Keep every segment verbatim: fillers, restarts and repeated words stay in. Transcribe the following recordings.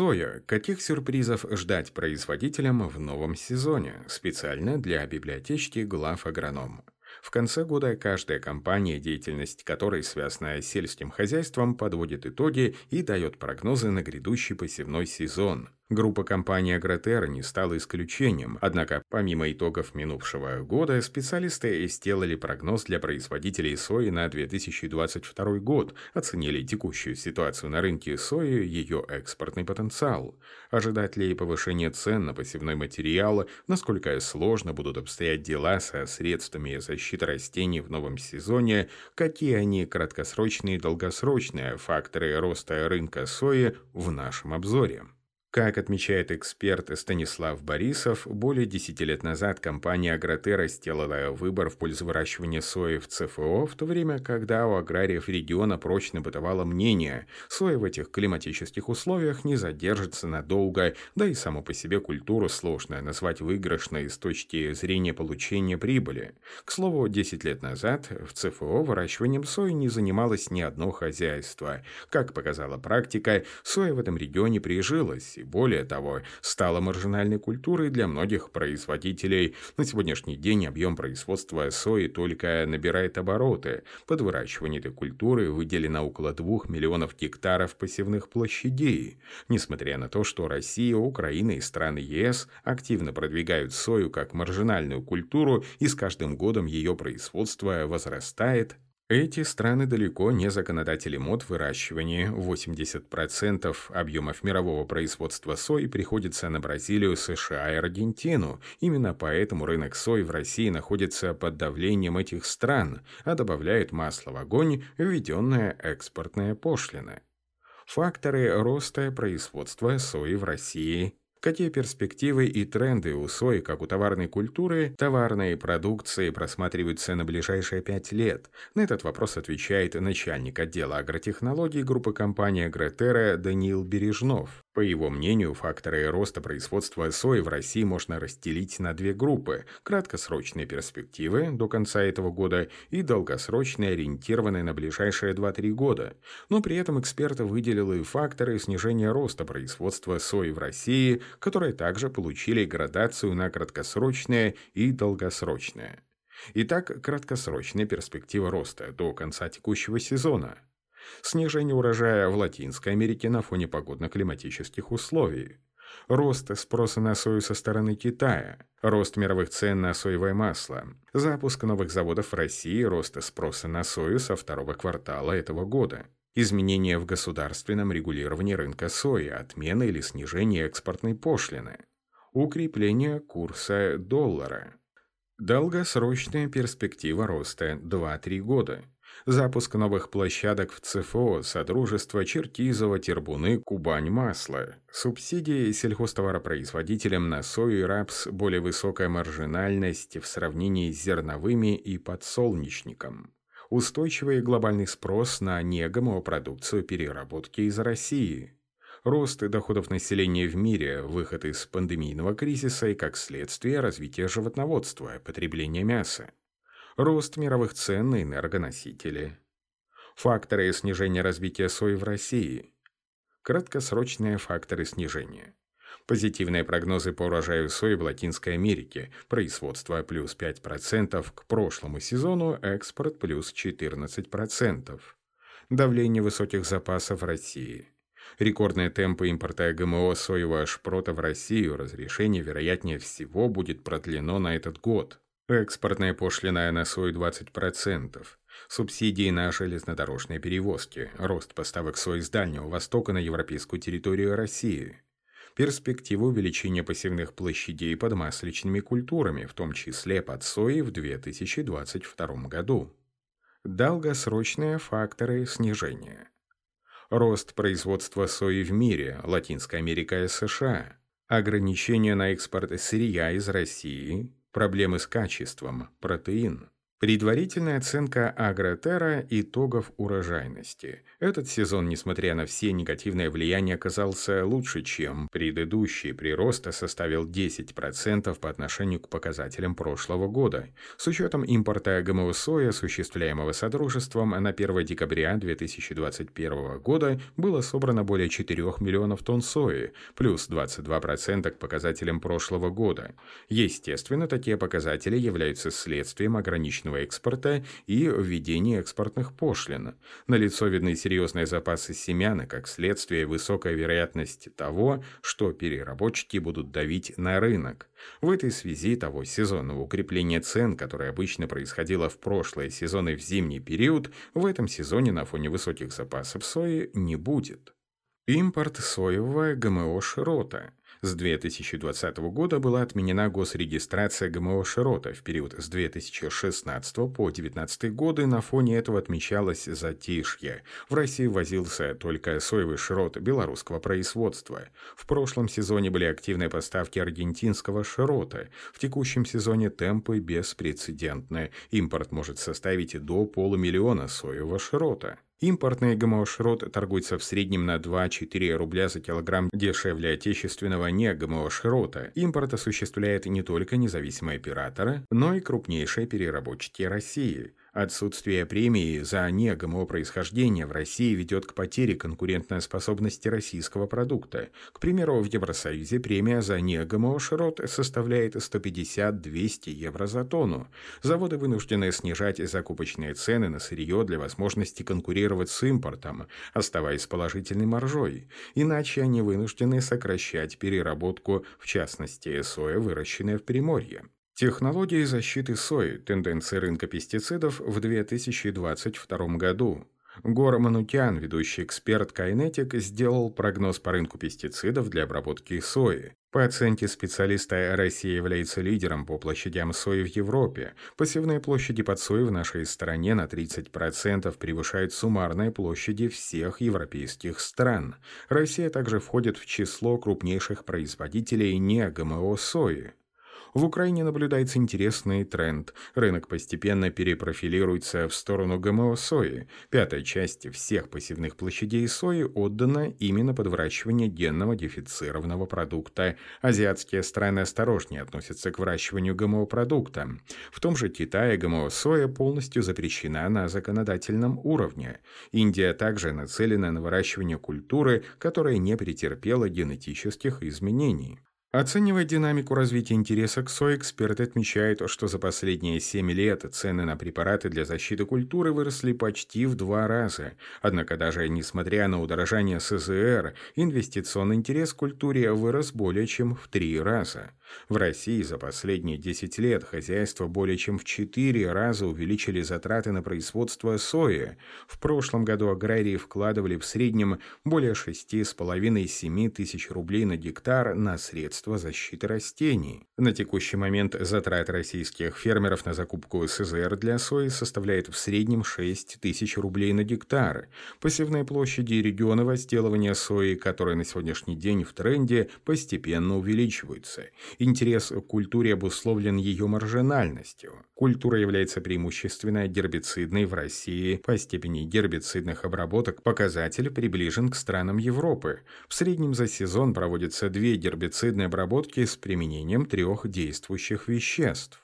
соя. Каких сюрпризов ждать производителям в новом сезоне? Специально для библиотечки глав агроном. В конце года каждая компания, деятельность которой связана с сельским хозяйством, подводит итоги и дает прогнозы на грядущий посевной сезон. Группа компаний «Агротер» не стала исключением, однако помимо итогов минувшего года специалисты сделали прогноз для производителей сои на две тысячи двадцать второй год, оценили текущую ситуацию на рынке сои, ее экспортный потенциал. Ожидать ли повышения цен на посевной материал, насколько сложно будут обстоять дела со средствами защиты растений в новом сезоне, какие они краткосрочные и долгосрочные факторы роста рынка сои в нашем обзоре. Как отмечает эксперт Станислав Борисов, более десяти лет назад компания «Агротера» сделала выбор в пользу выращивания сои в ЦФО, в то время, когда у аграриев региона прочно бытовало мнение – соя в этих климатических условиях не задержится надолго, да и само по себе культуру сложно назвать выигрышной с точки зрения получения прибыли. К слову, десять лет назад в ЦФО выращиванием сои не занималось ни одно хозяйство. Как показала практика, соя в этом регионе прижилась, и более того, стала маржинальной культурой для многих производителей. На сегодняшний день объем производства сои только набирает обороты. Под выращивание этой культуры выделено около двух миллионов гектаров посевных площадей. Несмотря на то, что Россия, Украина и страны ЕС активно продвигают сою как маржинальную культуру, и с каждым годом ее производство возрастает, эти страны далеко не законодатели мод выращивания. восемьдесят процентов объемов мирового производства сои приходится на Бразилию, США и Аргентину. Именно поэтому рынок сои в России находится под давлением этих стран, а добавляет масло в огонь введенная экспортная пошлина. Факторы роста производства сои в России. Какие перспективы и тренды у сои, как у товарной культуры, товарной продукции просматриваются на ближайшие пять лет? На этот вопрос отвечает начальник отдела агротехнологий группы компании «Агротера» Даниил Бережнов. По его мнению, факторы роста производства сои в России можно разделить на две группы – краткосрочные перспективы до конца этого года и долгосрочные, ориентированные на ближайшие два-три года. Но при этом эксперт выделил и факторы снижения роста производства сои в России, – которые также получили градацию на краткосрочные и долгосрочные. Итак, краткосрочная перспектива роста до конца текущего сезона. Снижение урожая в Латинской Америке на фоне погодно-климатических условий. Рост спроса на сою со стороны Китая. Рост мировых цен на соевое масло. Запуск новых заводов в России, рост спроса на сою со второго квартала этого года. Изменения в государственном регулировании рынка сои, отмена или снижение экспортной пошлины. Укрепление курса доллара. Долгосрочная перспектива роста два-три года. Запуск новых площадок в ЦФО, Содружество, Черкизово, Тербуны, Кубань, масло. Субсидии сельхозтоваропроизводителям на сою и рапс, более высокая маржинальность в сравнении с зерновыми и подсолнечником. Устойчивый глобальный спрос на не-ГМО-продукцию переработки из России. Рост доходов населения в мире, выход из пандемийного кризиса и, как следствие, развитие животноводства, потребление мяса. Рост мировых цен на энергоносители. Факторы снижения развития сои в России. Краткосрочные факторы снижения. Позитивные прогнозы по урожаю сои в Латинской Америке. Производство плюс пять процентов к прошлому сезону, экспорт плюс четырнадцать процентов. Давление высоких запасов в России. Рекордные темпы импорта ГМО соевого шпрота в Россию. Разрешение, вероятнее всего, будет продлено на этот год. Экспортная пошлина на сою двадцать процентов. Субсидии на железнодорожные перевозки. Рост поставок сои с Дальнего Востока на европейскую территорию России. Перспектива увеличения посевных площадей под масличными культурами, в том числе под соей, в две тысячи двадцать втором году. Долгосрочные факторы снижения. Рост производства сои в мире, Латинская Америка и США. Ограничения на экспорт сырья из России. Проблемы с качеством, протеин. Предварительная оценка Агротера итогов урожайности. Этот сезон, несмотря на все негативные влияния, оказался лучше, чем предыдущий. Прирост составил десять процентов по отношению к показателям прошлого года. С учетом импорта ГМО сои, осуществляемого Содружеством, на первое декабря две тысячи двадцать первого года было собрано более четырёх миллионов тонн сои, плюс двадцать два процента к показателям прошлого года. Естественно, такие показатели являются следствием ограниченного экспорта и введение экспортных пошлин. Налицо видны серьезные запасы семян, как следствие высокая вероятность того, что переработчики будут давить на рынок. В этой связи того сезонного укрепления цен, которое обычно происходило в прошлые сезоны в зимний период, в этом сезоне на фоне высоких запасов сои не будет. Импорт соевого ГМО широта. С две тысячи двадцатого года была отменена госрегистрация ГМО «Широта». В период с две тысячи шестнадцатого по две тысячи девятнадцатый годы на фоне этого отмечалось затишье. В России ввозился только соевый «Широт» белорусского производства. В прошлом сезоне были активные поставки аргентинского «Широта». В текущем сезоне темпы беспрецедентны. Импорт может составить до полумиллиона соевого «Широта». Импортный ГМО «Широт» торгуется в среднем на два-четыре рубля за килограмм дешевле отечественного не ГМО «Широта». Импорт осуществляет не только независимые операторы, но и крупнейшие переработчики России. Отсутствие премии за не-ГМО происхождение в России ведет к потере конкурентоспособности российского продукта. К примеру, в Евросоюзе премия за не-ГМО «Широт» составляет сто пятьдесят — двести евро за тонну. Заводы вынуждены снижать закупочные цены на сырье для возможности конкурировать с импортом, оставаясь положительной маржой. Иначе они вынуждены сокращать переработку, в частности, сои, выращенные в Приморье. Технологии защиты сои. Тенденции рынка пестицидов в две тысячи двадцать втором году. Гор Манутян, ведущий эксперт Kinetic, сделал прогноз по рынку пестицидов для обработки сои. По оценке специалиста, Россия является лидером по площадям сои в Европе. Пассивные площади под сою в нашей стране на тридцать процентов превышают суммарные площади всех европейских стран. Россия также входит в число крупнейших производителей не-ГМО сои. В Украине наблюдается интересный тренд. Рынок постепенно перепрофилируется в сторону ГМО-сои. Пятая часть всех посевных площадей сои отдана именно под выращивание генно-модифицированного продукта. Азиатские страны осторожнее относятся к выращиванию ГМО-продукта. В том же Китае ГМО-соя полностью запрещена на законодательном уровне. Индия также нацелена на выращивание культуры, которая не претерпела генетических изменений. Оценивая динамику развития интереса к сои, эксперты отмечают, что за последние семь лет цены на препараты для защиты культуры выросли почти в два раза. Однако даже несмотря на удорожание СЗР, инвестиционный интерес к культуре вырос более чем в три раза. В России за последние десять лет хозяйства более чем в четыре раза увеличили затраты на производство сои. В прошлом году аграрии вкладывали в среднем более шести с половиной — семи тысяч рублей на гектар на средства защиты растений. На текущий момент затрат российских фермеров на закупку СЗР для сои составляет в среднем шесть тысяч рублей на гектар. Пассивные площади и регионы возделывания сои, которые на сегодняшний день в тренде, постепенно увеличиваются. Интерес к культуре обусловлен ее маржинальностью. Культура является преимущественно гербицидной в России. По степени гербицидных обработок показатель приближен к странам Европы. В среднем за сезон проводятся две гербицидные обработки с применением трех действующих веществ.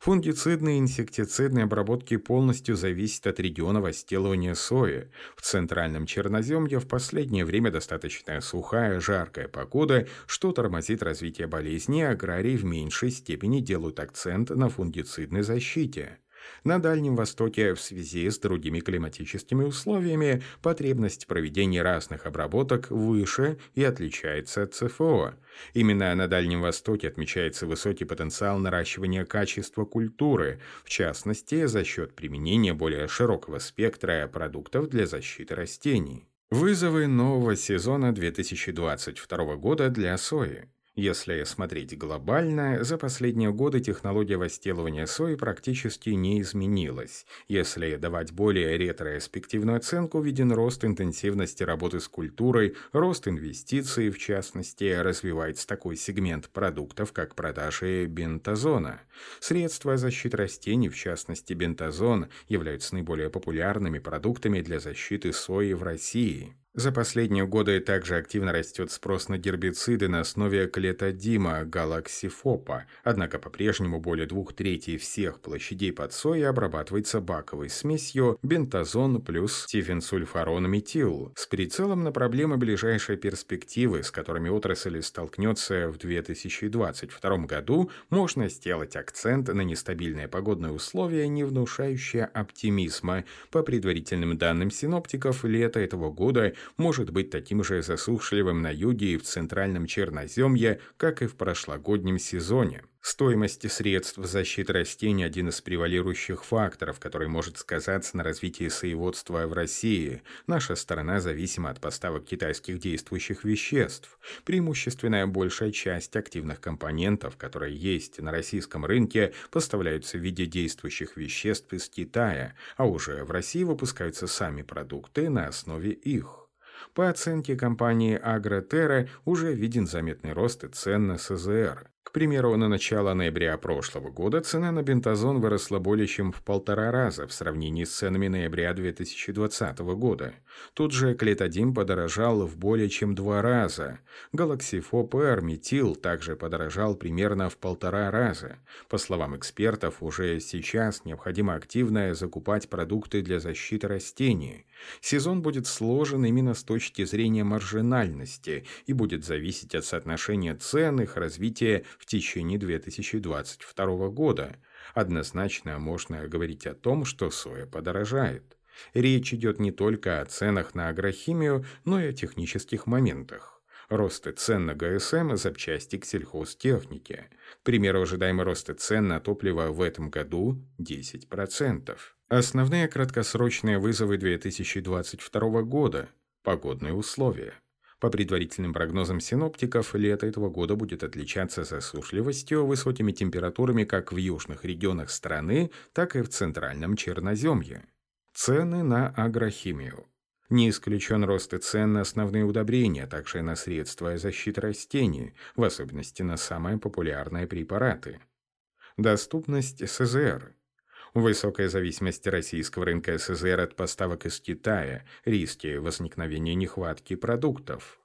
Фунгицидные и инсектицидные обработки полностью зависят от региона возделывания сои. В центральном Черноземье в последнее время достаточно сухая, жаркая погода, что тормозит развитие болезни, а аграрии в меньшей степени делают акцент на фунгицидной защите. На Дальнем Востоке в связи с другими климатическими условиями потребность проведения разных обработок выше и отличается от ЦФО. Именно на Дальнем Востоке отмечается высокий потенциал наращивания качества культуры, в частности, за счет применения более широкого спектра продуктов для защиты растений. Вызовы нового сезона две тысячи двадцать второго года для сои. Если смотреть глобально, за последние годы технология возделывания сои практически не изменилась. Если давать более ретроспективную оценку, виден рост интенсивности работы с культурой, рост инвестиций, в частности, развивается такой сегмент продуктов, как продажи бентозона. Средства защиты растений, в частности бентозон, являются наиболее популярными продуктами для защиты сои в России. За последние годы также активно растет спрос на гербициды на основе клетодима галаксифопа, однако по-прежнему более двух третей всех площадей под соей обрабатывается баковой смесью бентозон плюс тифенсульфарон-метил с прицелом на проблемы ближайшей перспективы, с которыми отрасль столкнется в две тысячи двадцать втором году, можно сделать акцент на нестабильные погодные условия, не внушающие оптимизма. По предварительным данным синоптиков, лето этого года – может быть таким же засушливым на юге и в центральном Черноземье, как и в прошлогоднем сезоне. Стоимость средств защиты растений – один из превалирующих факторов, который может сказаться на развитии соеводства в России. Наша страна зависима от поставок китайских действующих веществ. Преимущественная большая часть активных компонентов, которые есть на российском рынке, поставляются в виде действующих веществ из Китая, а уже в России выпускаются сами продукты на основе их. По оценке компании «Агротера» уже виден заметный рост цен на СЗР. К примеру, на начало ноября прошлого года цена на бентозон выросла более чем в полтора раза в сравнении с ценами ноября две тысячи двадцатого года. Тут же клетодим подорожал в более чем два раза. Галаксифоп метил также подорожал примерно в полтора раза. По словам экспертов, уже сейчас необходимо активно закупать продукты для защиты растений. Сезон будет сложен именно с точки зрения маржинальности и будет зависеть от соотношения цен, их развития в течение две тысячи двадцать второго года. Однозначно можно говорить о том, что соя подорожает. Речь идет не только о ценах на агрохимию, но и о технических моментах. Росты цен на ГСМ, запчасти к сельхозтехнике. К примеру, ожидаемый рост цен на топливо в этом году – десять процентов. Основные краткосрочные вызовы две тысячи двадцать второго года – погодные условия. По предварительным прогнозам синоптиков, лето этого года будет отличаться засушливостью, высокими температурами как в южных регионах страны, так и в центральном Черноземье. Цены на агрохимию. Не исключен рост цен на основные удобрения, а также на средства защиты растений, в особенности на самые популярные препараты. Доступность СЗР. Высокая зависимость российского рынка СЗР от поставок из Китая, риски возникновения нехватки продуктов.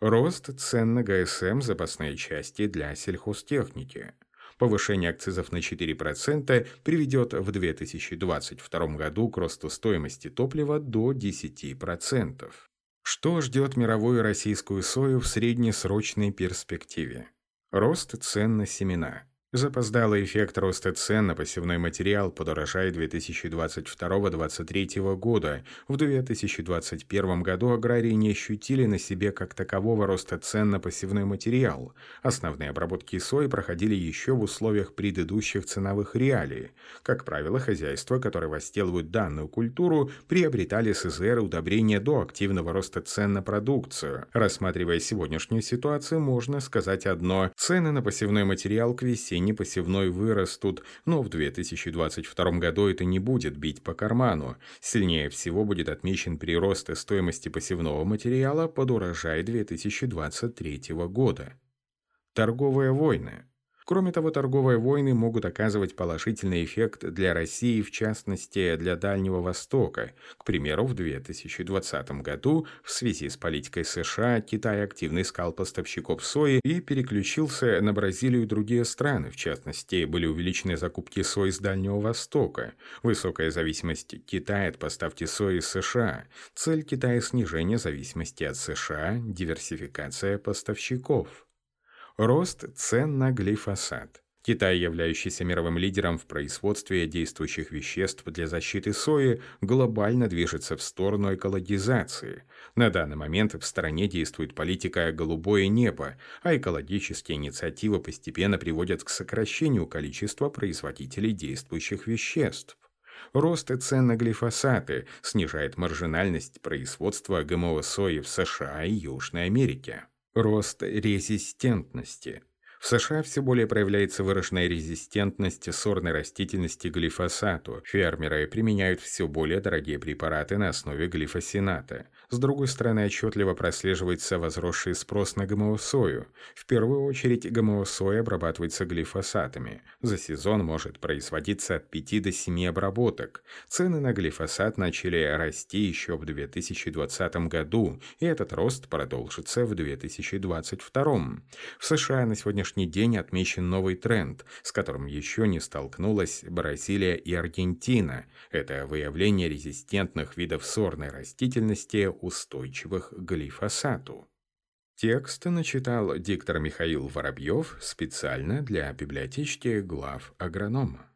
Рост цен на ГСМ, запасные части для сельхозтехники. Повышение акцизов на четыре процента приведет в две тысячи двадцать втором году к росту стоимости топлива до десяти процентов. Что ждет мировую российскую сою в среднесрочной перспективе? Рост цен на семена. Запоздалый эффект роста цен на посевной материал подорожает две тысячи двадцать второго — две тысячи двадцать третьего года. В две тысячи двадцать первом году аграрии не ощутили на себе как такового роста цен на посевной материал. Основные обработки сои проходили еще в условиях предыдущих ценовых реалий. Как правило, хозяйства, которые возделывают данную культуру, приобретали СЗР и удобрения до активного роста цен на продукцию. Рассматривая сегодняшнюю ситуацию, можно сказать одно – цены на посевной материал к весеннему посевной вырастут, но в две тысячи двадцать втором году это не будет бить по карману. Сильнее всего будет отмечен прирост стоимости посевного материала под урожай две тысячи двадцать третьего года. Торговые войны. Кроме того, торговые войны могут оказывать положительный эффект для России, в частности, для Дальнего Востока. К примеру, в две тысячи двадцатом году в связи с политикой США Китай активно искал поставщиков сои и переключился на Бразилию и другие страны. В частности, были увеличены закупки сои с Дальнего Востока. Высокая зависимость Китая от поставки сои из США. Цель Китая – снижение зависимости от США, диверсификация поставщиков. Рост цен на глифосат. Китай, являющийся мировым лидером в производстве действующих веществ для защиты сои, глобально движется в сторону экологизации. На данный момент в стране действует политика «голубое небо», а экологические инициативы постепенно приводят к сокращению количества производителей действующих веществ. Рост цен на глифосаты снижает маржинальность производства ГМО сои в США и Южной Америке. Рост резистентности. В США все более проявляется выраженная резистентность сорной растительности к глифосату. Фермеры применяют все более дорогие препараты на основе глифосината. С другой стороны, отчетливо прослеживается возросший спрос на гомоосою. В первую очередь гомоосоя обрабатывается глифосатами. За сезон может производиться от пяти до семи обработок. Цены на глифосат начали расти еще в две тысячи двадцатом году, и этот рост продолжится в две тысячи двадцать втором. В США на сегодняшний день отмечен новый тренд, с которым еще не столкнулась Бразилия и Аргентина. Это выявление резистентных видов сорной растительности, устойчивых к глифосату. Текст начитал диктор Михаил Воробьев специально для библиотечки глав агронома.